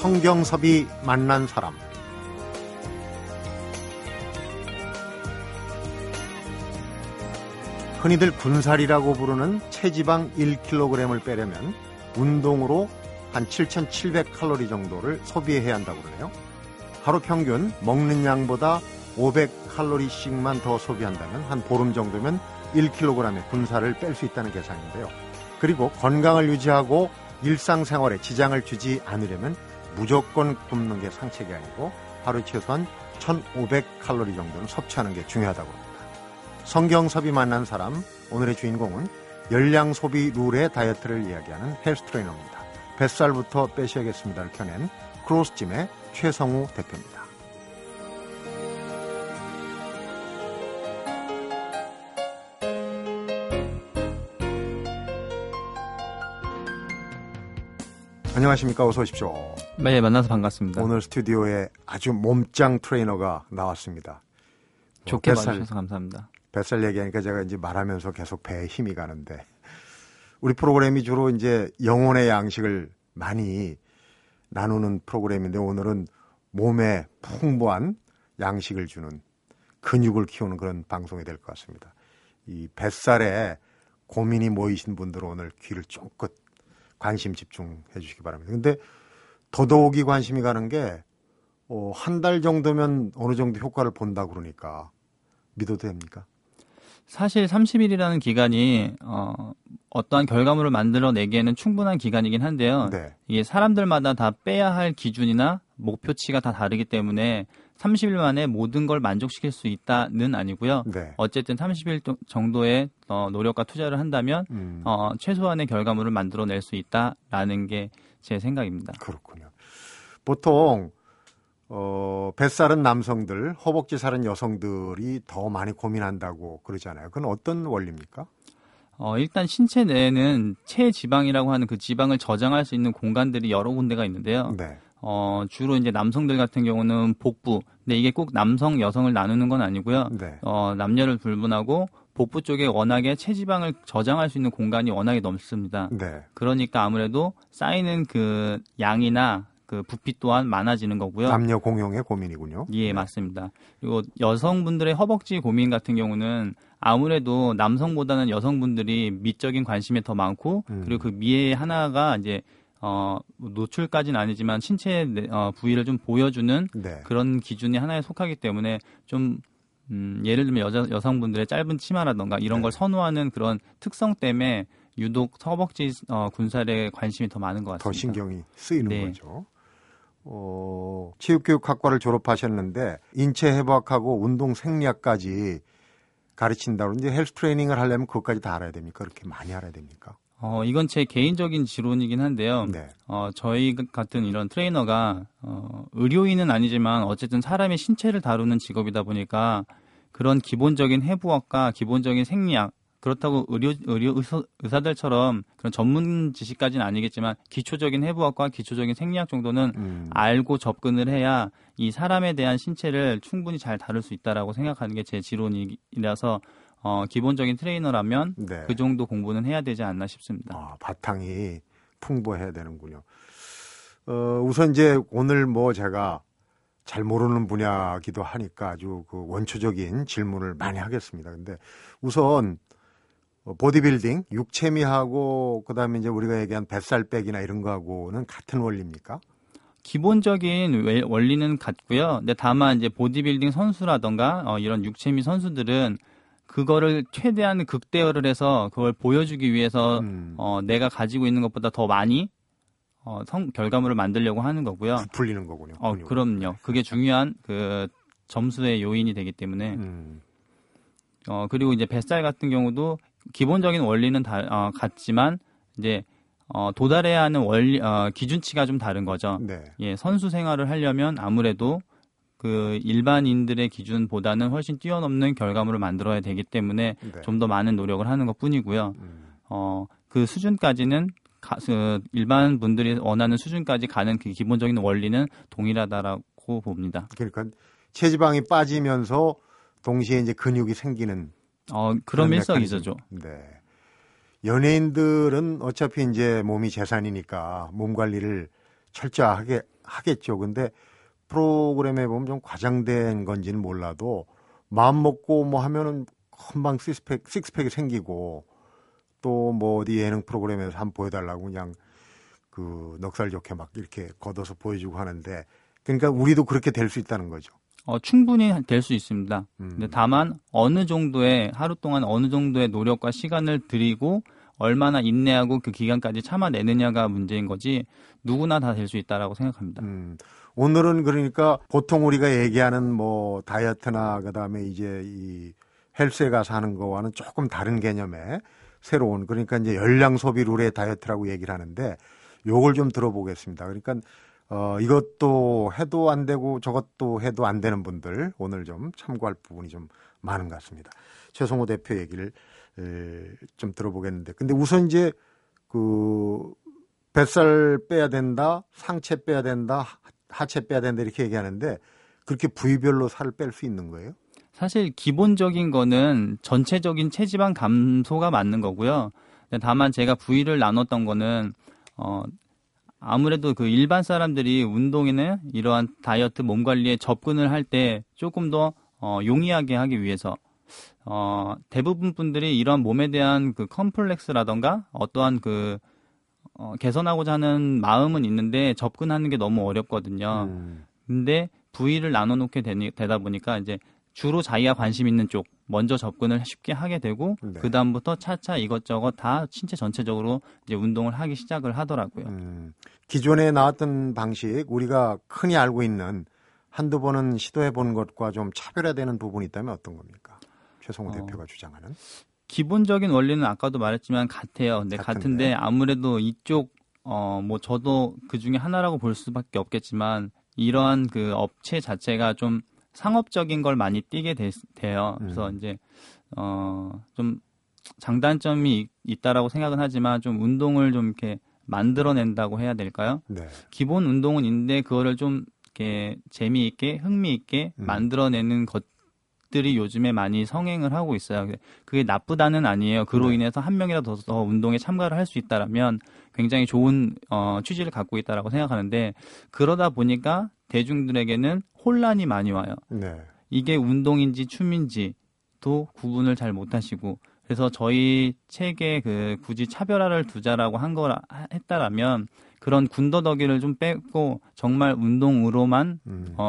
성경섭이 만난 사람. 흔히들 군살이라고 부르는 체지방 1kg을 빼려면 운동으로 한 7,700칼로리 정도를 소비해야 한다고 그러네요. 하루 평균 먹는 양보다 500칼로리씩만 더 소비한다면 한 보름 정도면 1kg의 군살을 뺄 수 있다는 계산인데요. 그리고 건강을 유지하고 일상생활에 지장을 주지 않으려면 무조건 굶는 게 상책이 아니고 하루 최소한 1,500칼로리 정도는 섭취하는 게 중요하다고 합니다. 성경섭이 만난 사람, 오늘의 주인공은 열량소비 룰의 다이어트를 이야기하는 헬스 트레이너입니다. 뱃살부터 빼셔야겠습니다를 켜낸 크로스짐의 최성우 대표입니다. 안녕하십니까. 어서 오십시오. 네, 만나서 반갑습니다. 오늘 스튜디오에 아주 몸짱 트레이너가 나왔습니다. 좋게 봐주셔서 감사합니다. 뱃살 얘기하니까 제가 이제 말하면서 계속 배에 힘이 가는데, 우리 프로그램이 주로 이제 영혼의 양식을 많이 나누는 프로그램인데, 오늘은 몸에 풍부한 양식을 주는, 근육을 키우는 그런 방송이 될 것 같습니다. 이 뱃살에 고민이 모이신 분들은 오늘 귀를 쫑긋 관심 집중해 주시기 바랍니다. 근데 더더욱이 관심이 가는 게, 한 달 정도면 어느 정도 효과를 본다 그러니까 믿어도 됩니까? 사실 30일이라는 기간이 어떠한 결과물을 만들어내기에는 충분한 기간이긴 한데요. 네. 이게 사람들마다 다 빼야 할 기준이나 목표치가 다 다르기 때문에 30일 만에 모든 걸 만족시킬 수 있다는 아니고요. 네. 어쨌든 30일 정도의 노력과 투자를 한다면 최소한의 결과물을 만들어낼 수 있다라는 게 제 생각입니다. 그렇군요. 보통 뱃살은 남성들, 허벅지살은 여성들이 더 많이 고민한다고 그러잖아요. 그건 어떤 원리입니까? 일단 신체 내에는 체지방이라고 하는 그 지방을 저장할 수 있는 공간들이 여러 군데가 있는데요. 네. 주로 이제 남성들 같은 경우는 복부. 근데 이게 꼭 남성, 여성을 나누는 건 아니고요. 네. 남녀를 불문하고 복부 쪽에 워낙에 체지방을 저장할 수 있는 공간이 워낙에 넓습니다. 네. 그러니까 아무래도 쌓이는 그 양이나 그 부피 또한 많아지는 거고요. 남녀 공용의 고민이군요. 예, 네. 맞습니다. 그리고 여성분들의 허벅지 고민 같은 경우는 아무래도 남성보다는 여성분들이 미적인 관심이 더 많고, 그리고 그 미의 하나가 이제 노출까지는 아니지만 신체 부위를 좀 보여주는, 네, 그런 기준이 하나에 속하기 때문에 좀 예를 들면 여성분들의 짧은 치마라던가 이런, 네, 걸 선호하는 그런 특성 때문에 유독 허벅지 군살에 관심이 더 많은 것 같습니다. 더 신경이 쓰이는, 네, 거죠. 체육교육학과를 졸업하셨는데 인체 해부학하고 운동 생리학까지 가르친다고 이제 헬스 트레이닝을 하려면 그것까지 다 알아야 됩니까? 그렇게 많이 알아야 됩니까? 이건 제 개인적인 지론이긴 한데요. 네. 저희 같은 이런 트레이너가 의료인은 아니지만 어쨌든 사람의 신체를 다루는 직업이다 보니까 그런 기본적인 해부학과 기본적인 생리학, 그렇다고 의사들처럼 그런 전문 지식까지는 아니겠지만 기초적인 해부학과 기초적인 생리학 정도는 알고 접근을 해야 이 사람에 대한 신체를 충분히 잘 다룰 수 있다라고 생각하는 게 제 지론이라서 기본적인 트레이너라면, 네, 그 정도 공부는 해야 되지 않나 싶습니다. 바탕이 풍부해야 되는군요. 우선 이제 오늘 뭐 제가 잘 모르는 분야기도 하니까 아주 그 원초적인 질문을 많이 하겠습니다. 근데 우선 보디빌딩, 육체미하고 그다음에 이제 우리가 얘기한 뱃살 빼기나 이런 거하고는 같은 원리입니까? 기본적인 원리는 같고요. 근데 다만 이제 보디빌딩 선수라던가 이런 육체미 선수들은 그거를 최대한 극대화를 해서 그걸 보여주기 위해서 내가 가지고 있는 것보다 더 많이 결과물을 만들려고 하는 거고요. 부풀리는 거군요. 그럼요. 그게 중요한 그 점수의 요인이 되기 때문에. 그리고 이제 뱃살 같은 경우도 기본적인 원리는 같지만 이제 도달해야 하는 원리 기준치가 좀 다른 거죠. 네. 예, 선수 생활을 하려면 아무래도 그 일반인들의 기준보다는 훨씬 뛰어넘는 결과물을 만들어야 되기 때문에, 네, 좀 더 많은 노력을 하는 것뿐이고요. 그 수준까지는 일반 분들이 원하는 수준까지 가는 그 기본적인 원리는 동일하다라고 봅니다. 그러니까 체지방이 빠지면서 동시에 이제 근육이 생기는 그런 일석이조죠. 네. 연예인들은 어차피 이제 몸이 재산이니까 몸 관리를 철저하게 하겠죠. 근데 프로그램에 보면 좀 과장된 건지는 몰라도 마음 먹고 뭐 하면은 금방 식스팩이 생기고 또 뭐 어디 예능 프로그램에서 한번 보여달라고 그냥 그 넉살 좋게 막 이렇게 걷어서 보여주고 하는데 그러니까 우리도 그렇게 될 수 있다는 거죠. 충분히 될 수 있습니다. 근데 다만 어느 정도의 하루 동안 어느 정도의 노력과 시간을 들이고 얼마나 인내하고 그 기간까지 참아내느냐가 문제인 거지 누구나 다 될 수 있다라고 생각합니다. 오늘은 그러니까 보통 우리가 얘기하는 뭐 다이어트나 그다음에 이제 이 헬스에 가서 하는 거와는 조금 다른 개념의 새로운 그러니까 이제 열량 소비 룰의 다이어트라고 얘기를 하는데 요걸 좀 들어보겠습니다. 그러니까 이것도 해도 안 되고 저것도 해도 안 되는 분들 오늘 좀 참고할 부분이 좀 많은 것 같습니다. 최성우 대표 얘기를 좀 들어보겠는데 근데 우선 이제 그 뱃살 빼야 된다, 상체 빼야 된다, 하체 빼야 된다 이렇게 얘기하는데 그렇게 부위별로 살을 뺄 수 있는 거예요? 사실 기본적인 거는 전체적인 체지방 감소가 맞는 거고요. 다만 제가 부위를 나눴던 거는 아무래도 그 일반 사람들이 운동이나 이러한 다이어트 몸 관리에 접근을 할 때 조금 더 용이하게 하기 위해서 대부분 분들이 이러한 몸에 대한 그 컴플렉스라던가 어떠한 그 개선하고자 하는 마음은 있는데 접근하는 게 너무 어렵거든요. 근데 부위를 나눠 놓게 되다 보니까 이제 주로 자기가 관심 있는 쪽 먼저 접근을 쉽게 하게 되고 네. 그 다음부터 차차 이것저것 다 신체 전체적으로 이제 운동을 하기 시작을 하더라고요. 기존에 나왔던 방식 우리가 흔히 알고 있는 한두 번은 시도해 본 것과 좀 차별화되는 부분이 있다면 어떤 겁니까? 최성우 대표가 주장하는? 기본적인 원리는 아까도 말했지만 같아요. 근데 같은데 아무래도 이쪽 뭐 저도 그 중에 하나라고 볼 수밖에 없겠지만 이러한 그 업체 자체가 좀 상업적인 걸 많이 띄게 돼요. 그래서 이제 좀 장단점이 있다라고 생각은 하지만 좀 운동을 좀 이렇게 만들어낸다고 해야 될까요? 네. 기본 운동은 있는데 그거를 좀 이렇게 재미있게 흥미있게 만들어내는 것들이 요즘에 많이 성행을 하고 있어요. 그게 나쁘다는 아니에요. 그로 인해서 한 명이라도 더 운동에 참가를 할 수 있다라면 굉장히 좋은 취지를 갖고 있다라고 생각하는데 그러다 보니까 대중들에게는 혼란이 많이 와요. 네. 이게 운동인지 춤인지도 구분을 잘 못하시고 그래서 저희 책에 그 굳이 차별화를 두자라고 한 거라 했다라면 그런 군더더기를 좀 빼고 정말 운동으로만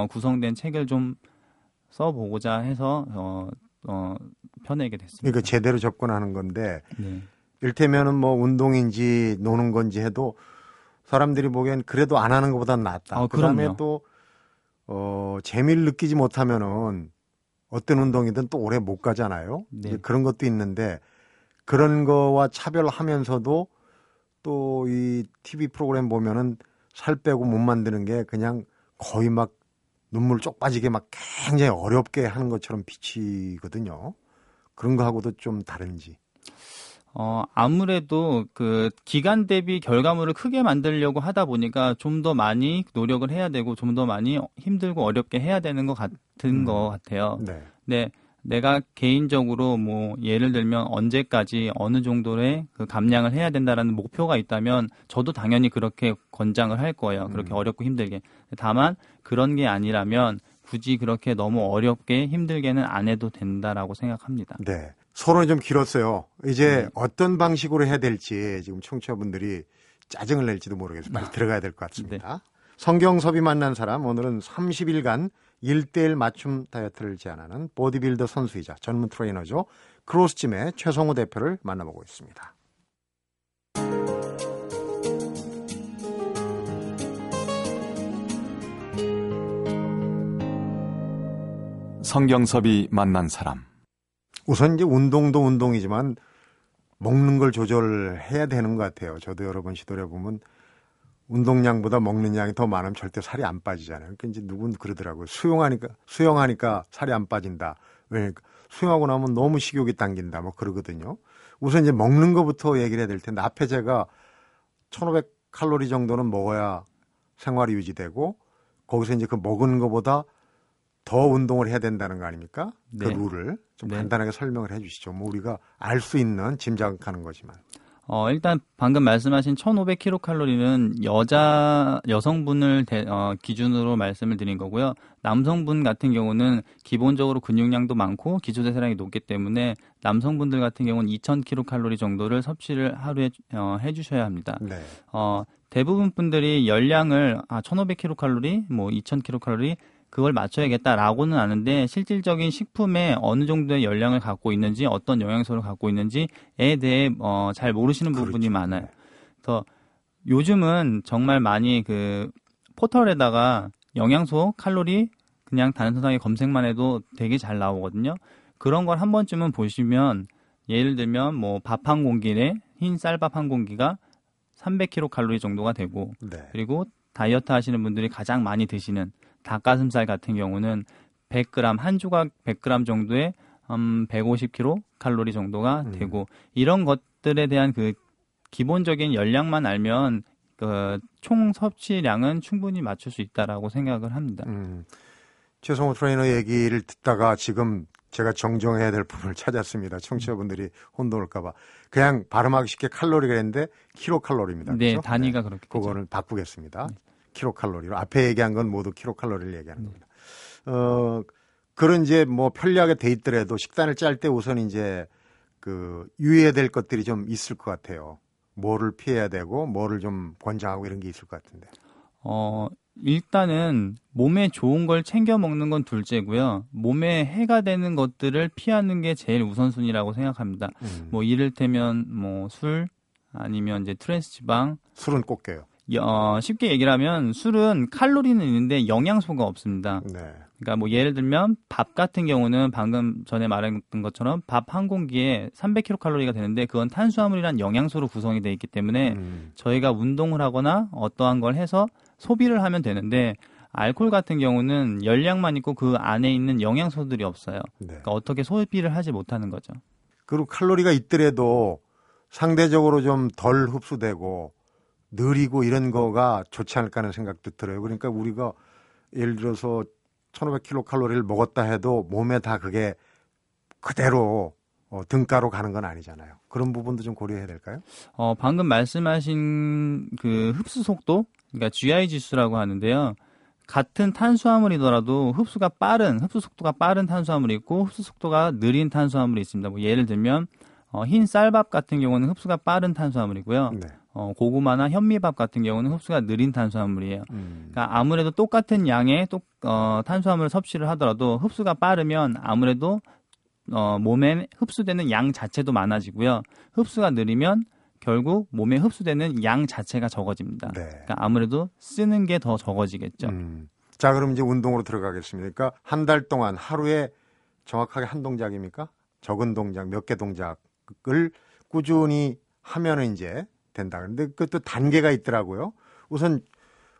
구성된 책을 좀 써보고자 해서 펴내게 됐습니다. 그러니까 제대로 접근하는 건데 네. 일테면은 뭐 운동인지 노는 건지 해도 사람들이 보기엔 그래도 안 하는 것보단 낫다. 그다음에 또 재미를 느끼지 못하면은 어떤 운동이든 또 오래 못 가잖아요. 네. 그런 것도 있는데 그런 거와 차별하면서도 또 이 TV 프로그램 보면은 살 빼고 몸 만드는 게 그냥 거의 막 눈물 쪽 빠지게 막 굉장히 어렵게 하는 것처럼 비치거든요. 그런 거하고도 좀 다른지. 아무래도 그 기간 대비 결과물을 크게 만들려고 하다 보니까 좀 더 많이 노력을 해야 되고 좀 더 많이 힘들고 어렵게 해야 되는 것 같은 것 같아요. 네. 근데 내가 개인적으로 뭐 예를 들면 언제까지 어느 정도의 그 감량을 해야 된다라는 목표가 있다면 저도 당연히 그렇게 권장을 할 거예요. 그렇게 어렵고 힘들게. 다만 그런 게 아니라면 굳이 그렇게 너무 어렵게 힘들게는 안 해도 된다라고 생각합니다. 네. 서론이 좀 길었어요. 이제 네. 어떤 방식으로 해야 될지 지금 청취자분들이 짜증을 낼지도 모르겠어요. 빨리 들어가야 될 것 같습니다. 네. 성경섭이 만난 사람 오늘은 30일간 1:1 맞춤 다이어트를 제안하는 보디빌더 선수이자 전문 트레이너죠. 크로스짐의 최성우 대표를 만나보고 있습니다. 성경섭이 만난 사람. 우선 이제 운동도 운동이지만 먹는 걸 조절해야 되는 것 같아요. 저도 여러 번 시도해 보면 운동량보다 먹는 양이 더 많으면 절대 살이 안 빠지잖아요. 그러니까 이제 누군 그러더라고요. 수영하니까 살이 안 빠진다. 왜냐하면 수영하고 나면 너무 식욕이 당긴다. 뭐 그러거든요. 우선 이제 먹는 것부터 얘기를 해야 될 텐데 앞에 제가 1,500칼로리 정도는 먹어야 생활이 유지되고 거기서 이제 그 먹은 것보다 더 운동을 해야 된다는 거 아닙니까? 네. 그 룰을 좀 간단하게 설명을 해 주시죠. 뭐 우리가 알 수 있는 짐작하는 거지만. 일단 방금 말씀하신 1500kcal는 여성분을 기준으로 말씀을 드린 거고요. 남성분 같은 경우는 기본적으로 근육량도 많고 기초대사량이 높기 때문에 남성분들 같은 경우는 2000kcal 정도를 섭취를 하루에 해주셔야 합니다. 네. 대부분 분들이 열량을 1500kcal, 뭐 2000kcal 그걸 맞춰야겠다라고는 아는데 실질적인 식품에 어느 정도의 열량을 갖고 있는지 어떤 영양소를 갖고 있는지에 대해 잘 모르시는 부분이 많아요. 그래서 요즘은 정말 많이 그 포털에다가 영양소, 칼로리 그냥 단순하게 검색만 해도 되게 잘 나오거든요. 그런 걸 한 번쯤은 보시면 예를 들면 뭐 밥 한 공기에 흰 쌀밥 한 공기가 300kcal 정도가 되고 네. 그리고 다이어트 하시는 분들이 가장 많이 드시는 닭가슴살 같은 경우는 100g, 한 조각 100g 정도에 150kcal 정도가 되고 이런 것들에 대한 그 기본적인 열량만 알면 그 총 섭취량은 충분히 맞출 수 있다라고 생각을 합니다. 최성우 트레이너 얘기를 듣다가 지금 제가 정정해야 될 부분을 찾았습니다. 청취자분들이 혼동할까 봐. 그냥 발음하기 쉽게 칼로리가 있는데 킬로칼로리입니다. 네, 그렇죠? 단위가 네, 그렇게 그거를 바꾸겠습니다. 네. 킬로칼로리로 앞에 얘기한 건 모두 킬로칼로리를 얘기하는 겁니다. 그런 이제 뭐 편리하게 돼 있더라도 식단을 짤 때 우선 이제 그 유의해야 될 것들이 좀 있을 것 같아요. 뭐를 피해야 되고 뭐를 좀 권장하고 이런 게 있을 것 같은데. 일단은 몸에 좋은 걸 챙겨 먹는 건 둘째고요. 몸에 해가 되는 것들을 피하는 게 제일 우선순위라고 생각합니다. 뭐 이를테면 뭐 술 아니면 이제 트랜스지방. 술은 꼭 깨요. 쉽게 얘기를 하면 술은 칼로리는 있는데 영양소가 없습니다. 네. 그러니까 뭐 예를 들면 밥 같은 경우는 방금 전에 말했던 것처럼 밥 한 공기에 300kcal가 되는데 그건 탄수화물이란 영양소로 구성이 되어 있기 때문에 저희가 운동을 하거나 어떠한 걸 해서 소비를 하면 되는데 알코올 같은 경우는 열량만 있고 그 안에 있는 영양소들이 없어요. 네. 그러니까 어떻게 소비를 하지 못하는 거죠. 그리고 칼로리가 있더라도 상대적으로 좀 덜 흡수되고 느리고 이런 거가 좋지 않을까 하는 생각도 들어요. 그러니까 우리가 예를 들어서 1500kcal를 먹었다 해도 몸에 다 그게 그대로 등가로 가는 건 아니잖아요. 그런 부분도 좀 고려해야 될까요? 방금 말씀하신 그 흡수 속도, 그러니까 GI 지수라고 하는데요. 같은 탄수화물이더라도 흡수 속도가 빠른 탄수화물이 있고 흡수 속도가 느린 탄수화물이 있습니다. 뭐 예를 들면 흰 쌀밥 같은 경우는 흡수가 빠른 탄수화물이고요. 네. 고구마나 현미밥 같은 경우는 흡수가 느린 탄수화물이에요. 그러니까 아무래도 똑같은 양의 탄수화물을 섭취를 하더라도 흡수가 빠르면 아무래도 몸에 흡수되는 양 자체도 많아지고요. 흡수가 느리면 결국 몸에 흡수되는 양 자체가 적어집니다. 네. 그러니까 아무래도 쓰는 게 더 적어지겠죠. 자, 그럼 이제 운동으로 들어가겠습니다. 그러니까 한 달 동안 하루에 정확하게 한 동작입니까? 적은 동작, 몇 개 동작을 꾸준히 하면은 이제 된다. 근데 그것도 단계가 있더라고요. 우선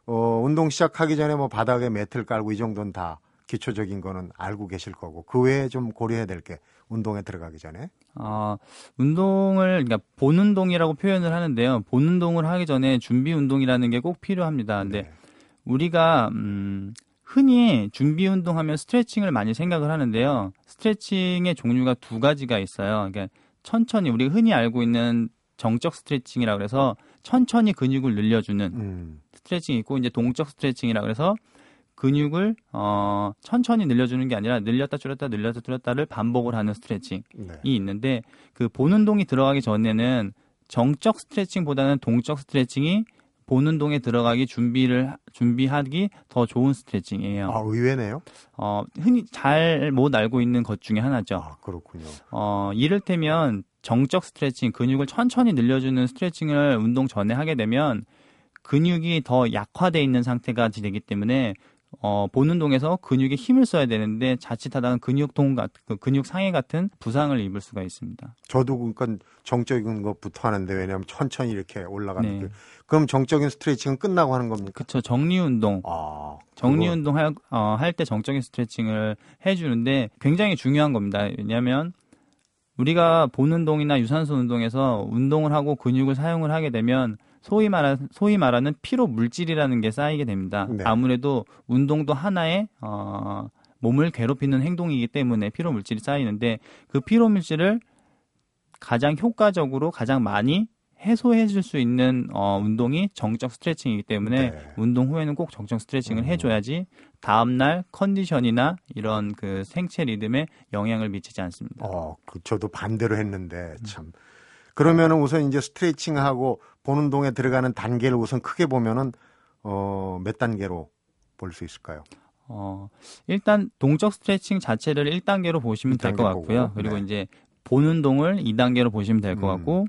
운동 시작하기 전에 뭐 바닥에 매트를 깔고 이 정도는 다 기초적인 거는 알고 계실 거고 그 외에 좀 고려해야 될 게 운동에 들어가기 전에. 운동을 그러니까 본 운동이라고 표현을 하는데요. 본 운동을 하기 전에 준비 운동이라는 게 꼭 필요합니다. 근데 네. 우리가 흔히 준비 운동하면 스트레칭을 많이 생각을 하는데요. 스트레칭의 종류가 두 가지가 있어요. 그러니까 천천히 우리가 흔히 알고 있는 정적 스트레칭이라고 해서 천천히 근육을 늘려주는 스트레칭이 있고 이제 동적 스트레칭이라고 해서 근육을 천천히 늘려주는 게 아니라 늘렸다 줄였다 늘렸다 줄였다를 반복을 하는 스트레칭이 네. 있는데 그 본 운동이 들어가기 전에는 정적 스트레칭보다는 동적 스트레칭이 본 운동에 들어가기 준비하기 더 좋은 스트레칭이에요. 아, 의외네요. 흔히 잘 못 알고 있는 것 중에 하나죠. 아, 그렇군요. 이를테면 정적 스트레칭, 근육을 천천히 늘려주는 스트레칭을 운동 전에 하게 되면 근육이 더 약화되어 있는 상태가 되기 때문에 본 운동에서 근육에 힘을 써야 되는데 자칫하다가 근육 상해 같은 부상을 입을 수가 있습니다. 저도 그러니까 정적인 것부터 하는데 왜냐하면 천천히 이렇게 올라가는 네. 그럼 정적인 스트레칭은 끝나고 하는 겁니까? 그렇죠. 정리운동. 정리운동 할 때 정적인 스트레칭을 해주는데 굉장히 중요한 겁니다. 왜냐하면 우리가 본 운동이나 유산소 운동에서 운동을 하고 근육을 사용을 하게 되면 소위 말하는 피로 물질이라는 게 쌓이게 됩니다. 네. 아무래도 운동도 하나의 몸을 괴롭히는 행동이기 때문에 피로 물질이 쌓이는데 그 피로 물질을 가장 효과적으로 가장 많이 해소해 줄 수 있는 운동이 정적 스트레칭이기 때문에 네. 운동 후에는 꼭 정적 스트레칭을 해줘야지 다음날 컨디션이나 이런 그 생체 리듬에 영향을 미치지 않습니다. 저도 반대로 했는데 참. 그러면은 우선 이제 스트레칭하고 보는 동에 들어가는 단계를 우선 크게 보면은 몇 단계로 볼 수 있을까요? 일단 동적 스트레칭 자체를 1단계로 보시면 될 것 같고요. 그리고 네. 이제 보는 동을 2단계로 보시면 될 것 같고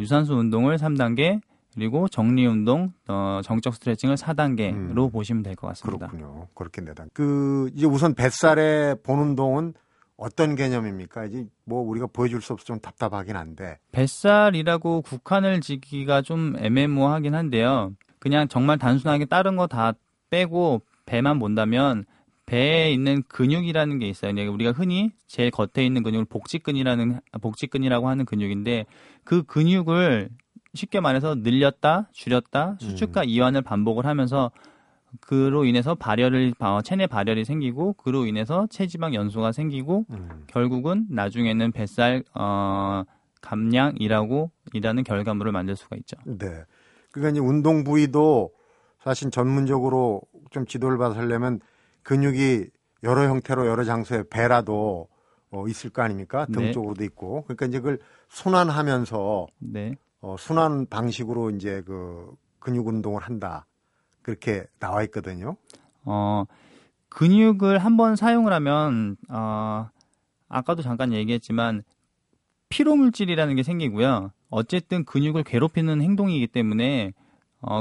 유산소 운동을 3단계 그리고 정리 운동, 정적 스트레칭을 4단계로 보시면 될 것 같습니다. 그렇군요. 그렇게 4단계. 이제 우선 뱃살의 보는 동은 어떤 개념입니까? 이제 뭐 우리가 보여줄 수 없어 좀 답답하긴 한데. 뱃살이라고 국한을 지기가 좀 애매모호하긴 한데요. 그냥 정말 단순하게 다른 거 다 빼고 배만 본다면 배에 있는 근육이라는 게 있어요. 우리가 흔히 제일 겉에 있는 근육을 복직근이라고 하는 근육인데 그 근육을 쉽게 말해서 늘렸다, 줄였다, 수축과 이완을 반복을 하면서 그로 인해서 체내 발열이 생기고 그로 인해서 체지방 연소가 생기고 결국은 나중에는 뱃살 감량이라는 결과물을 만들 수가 있죠. 네. 그러니까 이제 운동 부위도 사실 전문적으로 좀 지도를 받아서 하려면 근육이 여러 형태로 여러 장소에 배라도 있을 거 아닙니까? 등 네. 쪽으로도 있고. 그러니까 이제 그걸 순환하면서 네. 순환 방식으로 이제 그 근육 운동을 한다. 그렇게 나와 있거든요. 근육을 한번 사용을 하면 아까도 잠깐 얘기했지만 피로물질이라는 게 생기고요. 어쨌든 근육을 괴롭히는 행동이기 때문에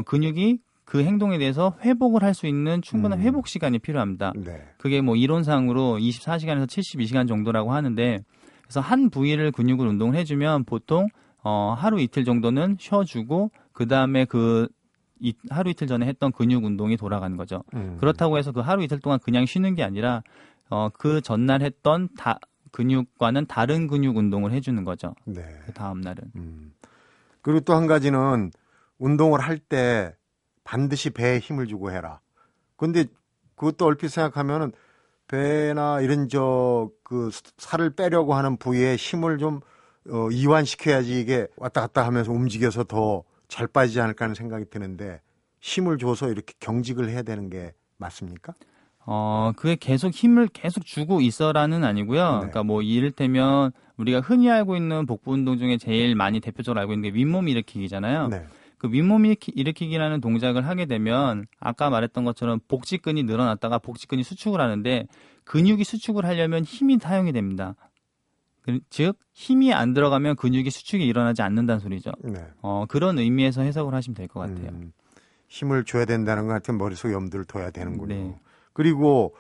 근육이 그 행동에 대해서 회복을 할 수 있는 충분한 회복 시간이 필요합니다. 네. 그게 뭐 이론상으로 24시간에서 72시간 정도라고 하는데 그래서 한 부위를 근육을 운동을 해주면 보통 하루 이틀 정도는 쉬어주고 그다음에 하루 이틀 전에 했던 근육 운동이 돌아가는 거죠. 그렇다고 해서 그 하루 이틀 동안 그냥 쉬는 게 아니라 그 전날 했던 근육과는 다른 근육 운동을 해주는 거죠. 네. 그 다음 날은. 그리고 또 한 가지는 운동을 할 때 반드시 배에 힘을 주고 해라. 근데 그것도 얼핏 생각하면은 배나 이런 그 살을 빼려고 하는 부위에 힘을 좀 이완시켜야지 이게 왔다 갔다 하면서 움직여서 더 잘 빠지지 않을까 하는 생각이 드는데 힘을 줘서 이렇게 경직을 해야 되는 게 맞습니까? 그게 힘을 계속 주고 있어라는 아니고요. 네. 그러니까 뭐 이를테면 우리가 흔히 알고 있는 복부 운동 중에 제일 많이 대표적으로 알고 있는 게 윗몸 일으키기잖아요. 네. 그 윗몸 일으키기라는 동작을 하게 되면 아까 말했던 것처럼 복직근이 늘어났다가 복직근이 수축을 하는데 근육이 수축을 하려면 힘이 사용이 됩니다. 즉 힘이 안 들어가면 근육이 수축이 일어나지 않는다는 소리죠. 네. 그런 의미에서 해석을 하시면 될 것 같아요. 힘을 줘야 된다는 것 같으면 머릿속에 염두를 둬야 되는군요. 네. 그리고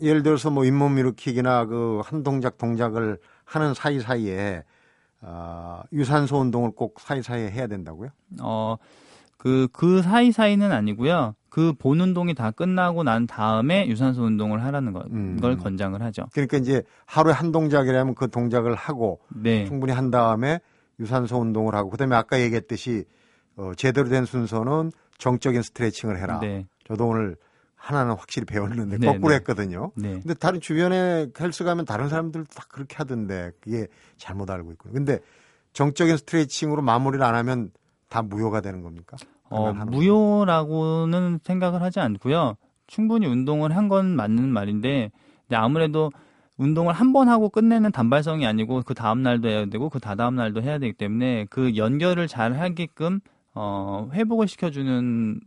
예를 들어서 뭐 윗몸 일으키기나 그 한 동작을 하는 사이사이에 유산소 운동을 꼭 사이사이에 해야 된다고요? 그 사이사이는 아니고요. 그 본 운동이 다 끝나고 난 다음에 유산소 운동을 하라는 걸 권장을 하죠. 그러니까 이제 하루에 한 동작이라면 그 동작을 하고 네. 충분히 한 다음에 유산소 운동을 하고 그다음에 아까 얘기했듯이 제대로 된 순서는 정적인 스트레칭을 해라. 네. 저도 오늘 하나는 확실히 배웠는데 거꾸로 했거든요. 네. 근데 다른 주변에 헬스 가면 다른 사람들도 다 그렇게 하던데 그게 잘못 알고 있고요. 근데 정적인 스트레칭으로 마무리를 안 하면 다 무효가 되는 겁니까? 무효라고는 생각을 하지 않고요. 충분히 운동을 한 건 맞는 말인데 근데 아무래도 운동을 한 번 하고 끝내는 단발성이 아니고 그 다음 날도 해야 되고 그 다다음 날도 해야 되기 때문에 그 연결을 잘 하게끔 회복을 시켜주는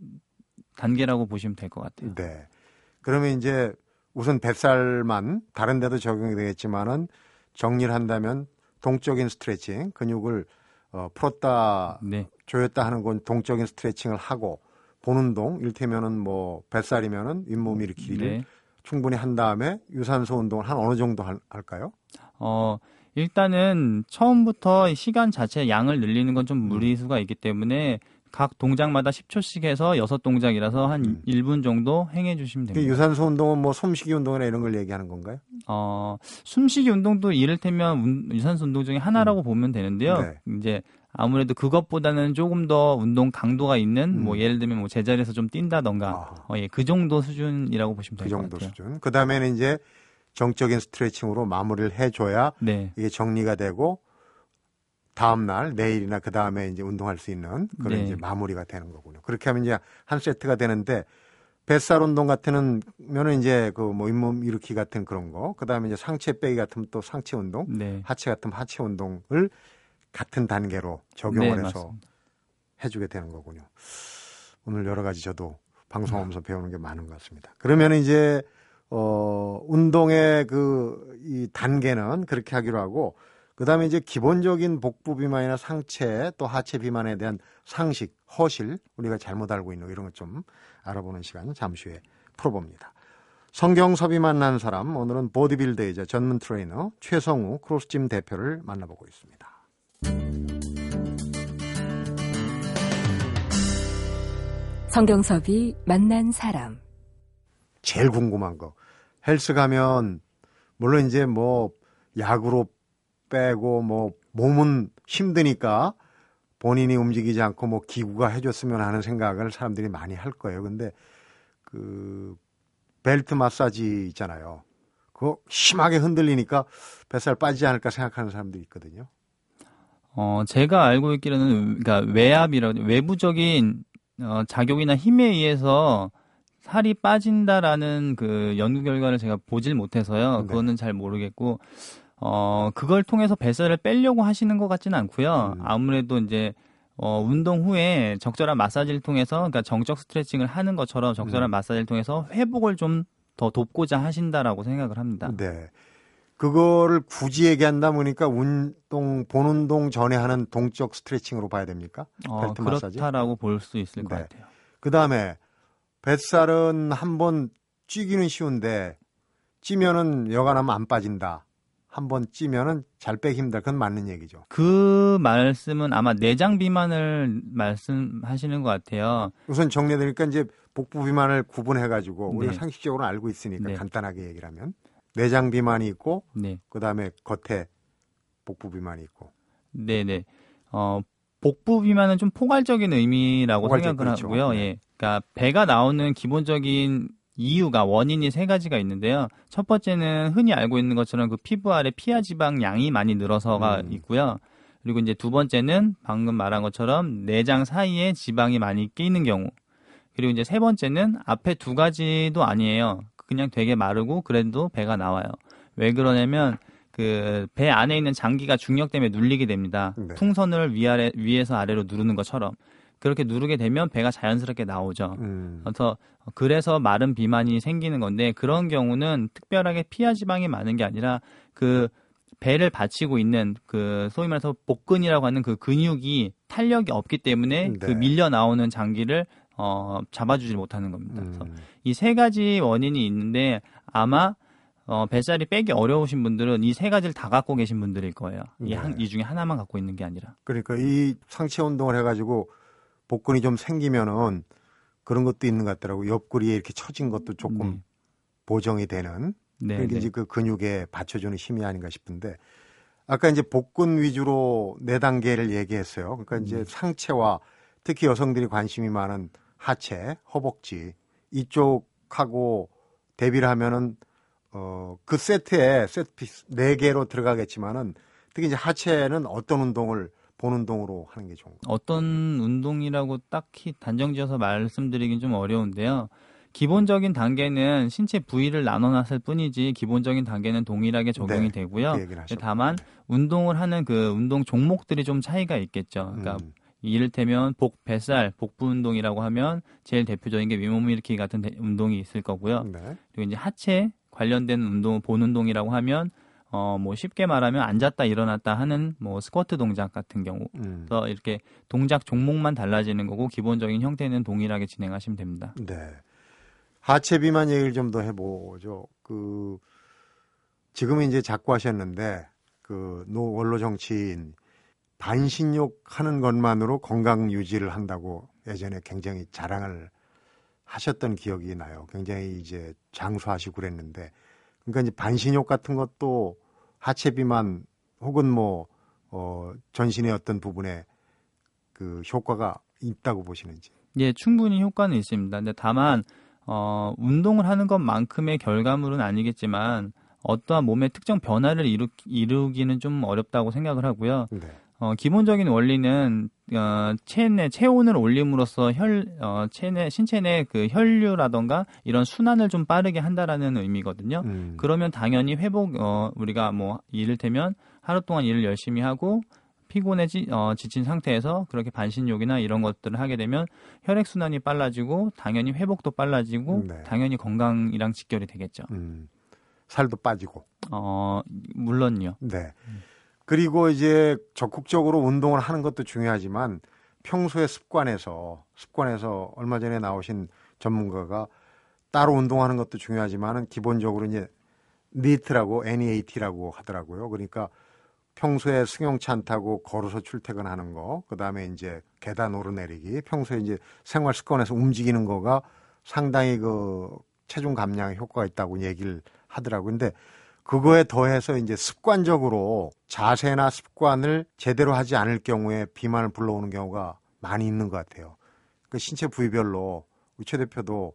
단계라고 보시면 될 것 같아요. 네. 그러면 이제 우선 뱃살만 다른 데도 적용이 되겠지만은 정리를 한다면 동적인 스트레칭, 근육을 풀었다, 네. 조였다 하는 건 동적인 스트레칭을 하고 보는 동, 이를테면은 뭐 뱃살이면은 윗몸 일으키기를 네. 충분히 한 다음에 유산소 운동을 한 어느 정도 할까요? 일단은 처음부터 시간 자체 양을 늘리는 건 좀 무리수가 있기 때문에 각 동작마다 10초씩 해서 6동작이라서 한 1분 정도 행해 주시면 됩니다. 유산소 운동은 뭐 숨쉬기 운동이나 이런 걸 얘기하는 건가요? 숨쉬기 운동도 이를테면 유산소 운동 중에 하나라고 보면 되는데요. 네. 이제 아무래도 그것보다는 조금 더 운동 강도가 있는 뭐 예를 들면 뭐 제자리에서 좀 뛴다던가 그 정도 수준이라고 보시면 될 것 같아요. 그 정도 수준. 그다음에는 이제 정적인 스트레칭으로 마무리를 해줘야 네. 이게 정리가 되고 다음날 내일이나 그 다음에 이제 운동할 수 있는 그런 네. 이제 마무리가 되는 거군요. 그렇게 하면 이제 한 세트가 되는데 뱃살 운동 같은 면은 이제 그 뭐 잇몸 일으키기 같은 그런 거, 그 다음에 이제 상체 빼기 같은 또 상체 운동, 네. 하체 같은 하체 운동을 같은 단계로 적용을 네, 해서 맞습니다. 해주게 되는 거군요. 오늘 여러 가지 저도 방송하면서 배우는 게 많은 것 같습니다. 그러면 이제 운동의 그 이 단계는 그렇게 하기로 하고. 그다음에 이제 기본적인 복부 비만이나 상체 또 하체 비만에 대한 상식, 허실, 우리가 잘못 알고 있는 이런 것 좀 알아보는 시간 잠시 후에 풀어봅니다. 성경섭이 만난 사람, 오늘은 보디빌더이자 전문 트레이너 최성우 크로스짐 대표를 만나보고 있습니다. 성경섭이 만난 사람. 제일 궁금한 거. 헬스 가면 물론 이제 뭐 약으로 빼고 뭐 몸은 힘드니까 본인이 움직이지 않고 뭐 기구가 해줬으면 하는 생각을 사람들이 많이 할 거예요. 근데 그 벨트 마사지 있잖아요. 그거 심하게 흔들리니까 뱃살 빠지지 않을까 생각하는 사람들이 있거든요. 제가 알고 있기로는 그러니까 외압이라고 외부적인 작용이나 힘에 의해서 살이 빠진다라는 그 연구 결과를 제가 보질 못해서요. 네. 그거는 잘 모르겠고. 그걸 통해서 뱃살을 빼려고 하시는 것 같지는 않고요. 아무래도 이제 운동 후에 적절한 마사지를 통해서, 그러니까 정적 스트레칭을 하는 것처럼 적절한 마사지를 통해서 회복을 좀 더 돕고자 하신다라고 생각을 합니다. 네, 그거를 굳이 얘기한다 보니까 운동 본 운동 전에 하는 동적 스트레칭으로 봐야 됩니까? 벨트 마사지? 그렇다라고 볼 수 있을 네. 것 같아요. 그 다음에 뱃살은 한번 찌기는 쉬운데 찌면은 여간하면 안 빠진다. 한번 찌면은 잘 빼기 힘들다. 그건 맞는 얘기죠. 그 말씀은 아마 내장 비만을 말씀하시는 것 같아요. 우선 정리해드리니까 이제 복부 비만을 구분해가지고 네. 우리가 상식적으로 알고 있으니까 네. 간단하게 얘기를 하면 내장 비만이 있고 네. 그다음에 겉에 복부 비만이 있고. 네네. 복부 비만은 좀 포괄적인 의미라고 생각을 그렇죠. 하고요. 네. 예. 그러니까 배가 나오는 기본적인 이유가 원인이 세 가지가 있는데요. 첫 번째는 흔히 알고 있는 것처럼 그 피부 아래 피하 지방 양이 많이 늘어서가 있고요. 그리고 이제 두 번째는 방금 말한 것처럼 내장 사이에 지방이 많이 끼는 경우. 그리고 이제 세 번째는 앞에 두 가지도 아니에요. 그냥 되게 마르고 그래도 배가 나와요. 왜 그러냐면 그 배 안에 있는 장기가 중력 때문에 눌리게 됩니다. 네. 풍선을 위에서 아래로 누르는 것처럼. 그렇게 누르게 되면 배가 자연스럽게 나오죠. 그래서 마른 비만이 생기는 건데 그런 경우는 특별하게 피하 지방이 많은 게 아니라 그 배를 받치고 있는 그 소위 말해서 복근이라고 하는 그 근육이 탄력이 없기 때문에 네. 그 밀려 나오는 장기를 잡아주지 못하는 겁니다. 그래서 이 세 가지 원인이 있는데 아마 뱃살이 빼기 어려우신 분들은 이 세 가지를 다 갖고 계신 분들일 거예요. 네. 이 중에 하나만 갖고 있는 게 아니라. 그러니까 이 상체 운동을 해가지고 복근이 좀 생기면은 그런 것도 있는 것 같더라고요. 옆구리에 이렇게 처진 것도 조금 네. 보정이 되는 네, 그러니까 네. 이제 그 근육에 받쳐주는 힘이 아닌가 싶은데 아까 이제 복근 위주로 네 단계를 얘기했어요. 그러니까 이제 상체와 특히 여성들이 관심이 많은 하체, 허벅지 이쪽하고 대비를 하면은 그 세트에 세트 피스 4개로 들어가겠지만은 특히 이제 하체는 어떤 운동을 본 운동으로 하는 게 좋은 거예요. 어떤 운동이라고 딱히 단정지어서 말씀드리긴 좀 어려운데요. 기본적인 단계는 신체 부위를 나눠놨을 뿐이지 기본적인 단계는 동일하게 적용이 네, 되고요. 그 다만 운동을 하는 그 운동 종목들이 좀 차이가 있겠죠. 그러니까 이를테면 뱃살, 복부 운동이라고 하면 제일 대표적인 게 윗몸 일으키기 같은 운동이 있을 거고요. 네. 그리고 이제 하체 관련된 운동, 본 운동이라고 하면 뭐 쉽게 말하면 앉았다 일어났다 하는 뭐 스쿼트 동작 같은 경우. 그래서 이렇게 동작 종목만 달라지는 거고 기본적인 형태는 동일하게 진행하시면 됩니다. 네. 하체 비만 얘기를 좀 더 해보죠. 그, 지금은 이제 자꾸 하셨는데 그 원로 정치인 반신욕 하는 것만으로 건강 유지를 한다고 예전에 굉장히 자랑을 하셨던 기억이 나요. 굉장히 이제 장수하시고 그랬는데 그러니까 이제 반신욕 같은 것도 하체 비만 혹은 뭐 전신의 어떤 부분에 그 효과가 있다고 보시는지? 예, 충분히 효과는 있습니다. 근데 다만 운동을 하는 것만큼의 결과물은 아니겠지만 어떠한 몸의 특정 변화를 이루기는 좀 어렵다고 생각을 하고요. 네. 기본적인 원리는 체내 체온을 올림으로써 체내 신체 내 그 혈류라던가 이런 순환을 좀 빠르게 한다라는 의미거든요. 그러면 당연히 회복 우리가 뭐 이를테면 하루 동안 일을 열심히 하고 피곤해 지친 상태에서 그렇게 반신욕이나 이런 것들을 하게 되면 혈액 순환이 빨라지고 당연히 회복도 빨라지고 네. 당연히 건강이랑 직결이 되겠죠. 살도 빠지고. 물론요. 네. 그리고 이제 적극적으로 운동을 하는 것도 중요하지만 평소의 습관에서 얼마 전에 나오신 전문가가 따로 운동하는 것도 중요하지만은 기본적으로 이제 NEAT라고 NEAT라고 하더라고요. 그러니까 평소에 승용차 안 타고 걸어서 출퇴근하는 거, 그 다음에 이제 계단 오르내리기, 평소에 이제 생활 습관에서 움직이는 거가 상당히 그 체중 감량에 효과가 있다고 얘기를 하더라고요. 근데 그거에 더해서 이제 습관적으로 자세나 습관을 제대로 하지 않을 경우에 비만을 불러오는 경우가 많이 있는 것 같아요. 그 신체 부위별로 우리 최 대표도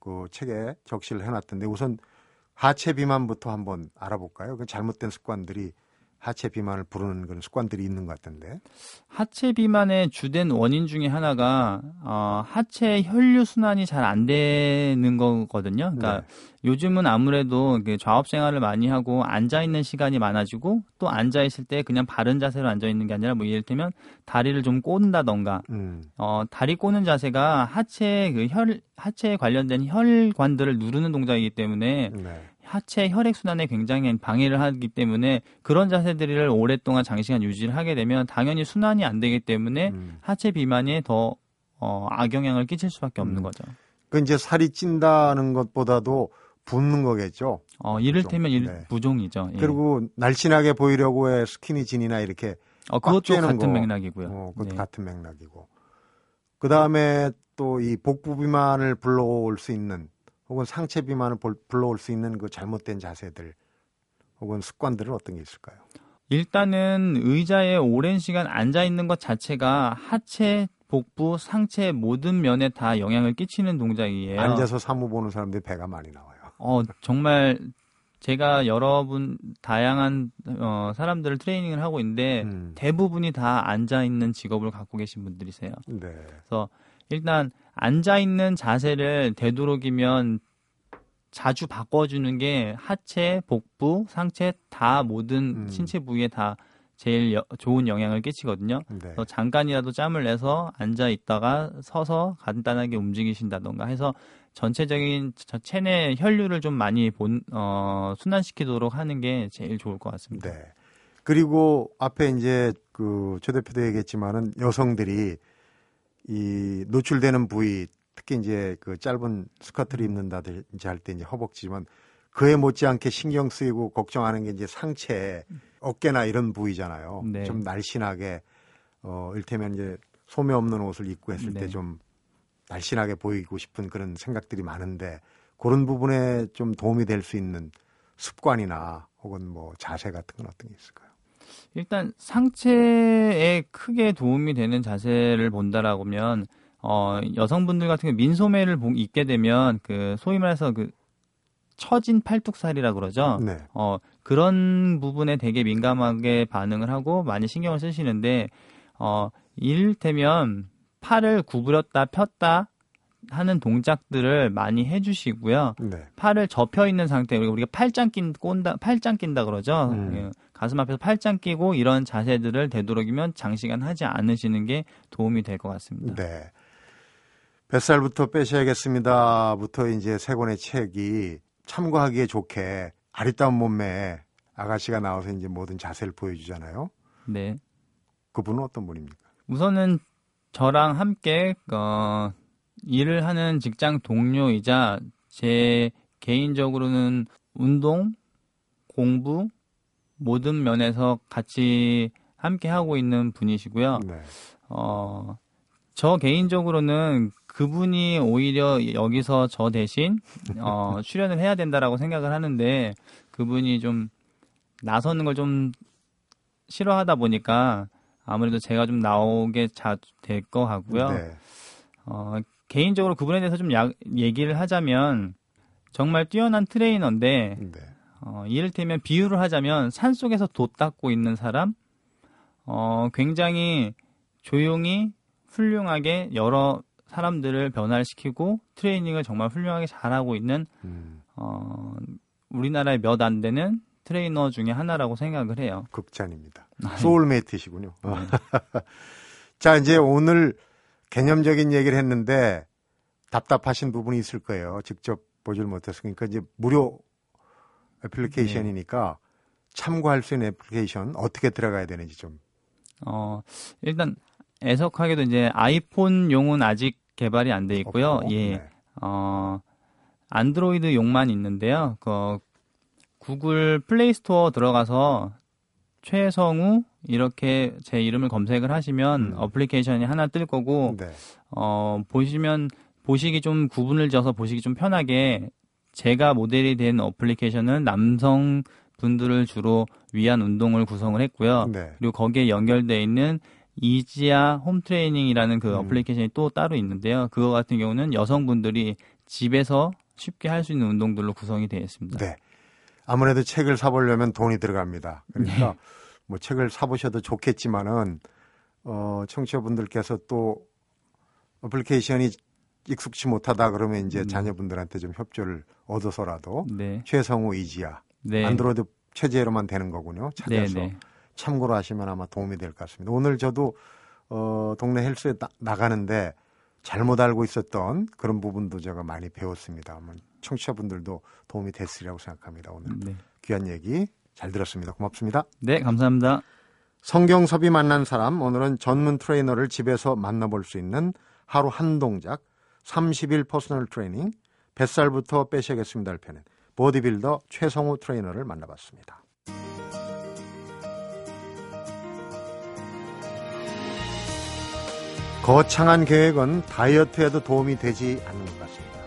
그 책에 적시를 해놨던데 우선 하체 비만부터 한번 알아볼까요? 그 잘못된 습관들이 하체 비만을 부르는 그런 습관들이 있는 것 같은데 하체 비만의 주된 원인 중에 하나가 하체 혈류 순환이 잘 안 되는 거거든요. 그러니까 네. 요즘은 아무래도 좌업 생활을 많이 하고 앉아 있는 시간이 많아지고 또 앉아 있을 때 그냥 바른 자세로 앉아 있는 게 아니라 뭐 이를테면 다리를 좀 꼬는다던가 다리 꼬는 자세가 하체 하체에 관련된 혈관들을 누르는 동작이기 때문에. 네. 하체 혈액 순환에 굉장히 방해를 하기 때문에 그런 자세들을 오랫동안 장시간 유지를 하게 되면 당연히 순환이 안 되기 때문에 하체 비만에 더 악영향을 끼칠 수밖에 없는 거죠. 그 이제 살이 찐다는 것보다도 붓는 거겠죠. 이를테면 네. 부종이죠. 예. 그리고 날씬하게 보이려고 해 스키니진이나 이렇게 그것도 같은 거. 맥락이고요. 그것도 네. 같은 맥락이고. 그 다음에 또 이 복부 비만을 불러올 수 있는. 혹은 상체 비만을 불러올 수 있는 그 잘못된 자세들 혹은 습관들은 어떤 게 있을까요? 일단은 의자에 오랜 시간 앉아있는 것 자체가 하체, 복부, 상체 모든 면에 다 영향을 끼치는 동작이에요. 앉아서 사무 보는 사람들이 배가 많이 나와요. 정말 제가 다양한 사람들을 트레이닝을 하고 있는데 대부분이 다 앉아있는 직업을 갖고 계신 분들이세요. 네. 그래서 일단 앉아있는 자세를 되도록이면 자주 바꿔주는 게 하체, 복부, 상체 다 모든 신체 부위에 다 제일 좋은 영향을 끼치거든요. 네. 그래서 잠깐이라도 짬을 내서 앉아있다가 서서 간단하게 움직이신다던가 해서 전체적인 체내 혈류를 좀 많이 순환시키도록 하는 게 제일 좋을 것 같습니다. 네. 그리고 앞에 이제 그 최 대표도 얘기했지만은 여성들이 이 노출되는 부위 특히 이제 그 짧은 스커트를 입는다든지 할 때 이제 허벅지지만 그에 못지않게 신경 쓰이고 걱정하는 게 이제 상체, 어깨나 이런 부위잖아요. 네. 좀 날씬하게 일테면 이제 소매 없는 옷을 입고 했을 네. 때 좀 날씬하게 보이고 싶은 그런 생각들이 많은데 그런 부분에 좀 도움이 될 수 있는 습관이나 혹은 뭐 자세 같은 건 어떤 게 있을까요? 일단 상체에 크게 도움이 되는 자세를 본다라고 하면 여성분들 같은 경우 민소매를 입게 되면 그 소위 말해서 그 처진 팔뚝살이라고 그러죠. 네. 그런 부분에 되게 민감하게 반응을 하고 많이 신경을 쓰시는데 이를테면 팔을 구부렸다 폈다 하는 동작들을 많이 해주시고요. 네. 팔을 접혀 있는 상태, 우리가 팔짱 낀다 그러죠. 가슴 앞에서 팔짱 끼고 이런 자세들을 되도록이면 장시간 하지 않으시는 게 도움이 될 것 같습니다. 네. 뱃살부터 빼셔야겠습니다.부터 이제 세 권의 책이 참고하기에 좋게 아리따운 몸매에 아가씨가 나와서 이제 모든 자세를 보여주잖아요. 네. 그분은 어떤 분입니까? 우선은 저랑 함께 일을 하는 직장 동료이자 제 개인적으로는 운동, 공부 모든 면에서 같이 함께 하고 있는 분이시고요. 네. 저 개인적으로는 그분이 오히려 여기서 저 대신 출연을 해야 된다라고 생각을 하는데 그분이 좀 나서는 걸 좀 싫어하다 보니까 아무래도 제가 좀 나오게 될 거 같고요. 네. 개인적으로 그분에 대해서 좀 얘기를 하자면 정말 뛰어난 트레이너인데 네. 이를테면 비유를 하자면 산속에서 돛 닦고 있는 사람 굉장히 조용히 훌륭하게 여러 사람들을 변화시키고 트레이닝을 정말 훌륭하게 잘하고 있는 우리나라의 몇 안 되는 트레이너 중에 하나라고 생각을 해요. 극찬입니다. 소울메이트시군요. 네. 자, 이제 오늘 개념적인 얘기를 했는데 답답하신 부분이 있을 거예요. 직접 보질 못했으니까 이제 무료 애플리케이션이니까 네. 참고할 수 있는 애플리케이션 어떻게 들어가야 되는지 좀. 일단 애석하게도 이제 아이폰용은 아직 개발이 안 돼 있고요. 없네. 예. 안드로이드용만 있는데요. 구글 플레이스토어 들어가서 최성우 이렇게 제 이름을 검색을 하시면 어플리케이션이 하나 뜰 거고 네. 보시면 보시기 좀 구분을 져서 보시기 좀 편하게 제가 모델이 된 어플리케이션은 남성 분들을 주로 위한 운동을 구성을 했고요. 네. 그리고 거기에 연결되어 있는 이지아 홈트레이닝이라는 그 어플리케이션이 또 따로 있는데요. 그거 같은 경우는 여성분들이 집에서 쉽게 할 수 있는 운동들로 구성이 되어 있습니다. 네. 아무래도 책을 사보려면 돈이 들어갑니다. 그러니까 네. 뭐 책을 사보셔도 좋겠지만은 청취자분들께서 또 어플리케이션이 익숙치 못하다 그러면 이제 자녀분들한테 좀 협조를 얻어서라도 네. 최성우 이지아 네. 안드로이드 체제로만 되는 거군요. 찾아서 네네. 참고로 하시면 아마 도움이 될 것 같습니다. 오늘 저도 동네 헬스에 나가는데 잘못 알고 있었던 그런 부분도 제가 많이 배웠습니다. 청취자분들도 도움이 됐으리라고 생각합니다. 오늘 네. 귀한 얘기 잘 들었습니다. 고맙습니다. 네, 감사합니다. 성경섭이 만난 사람, 오늘은 전문 트레이너를 집에서 만나볼 수 있는 하루 한 동작 30일 퍼스널 트레이닝 뱃살부터 빼셔야겠습니다. 편은 보디빌더 최성우 트레이너를 만나봤습니다. 거창한 계획은 다이어트에도 도움이 되지 않는 것 같습니다.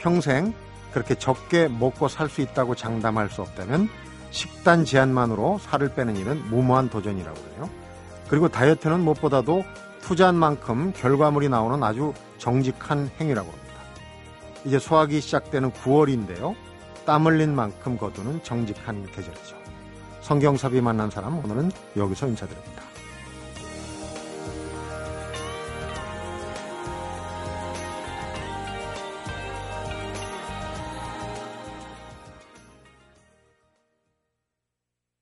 평생 그렇게 적게 먹고 살 수 있다고 장담할 수 없다면 식단 제한만으로 살을 빼는 일은 무모한 도전이라고 해요. 그리고 다이어트는 무엇보다도 투자한 만큼 결과물이 나오는 아주 정직한 행위라고 합니다. 이제 수확이 시작되는 9월인데요. 땀 흘린 만큼 거두는 정직한 계절이죠. 성경섭이 만난 사람, 오늘은 여기서 인사드립니다.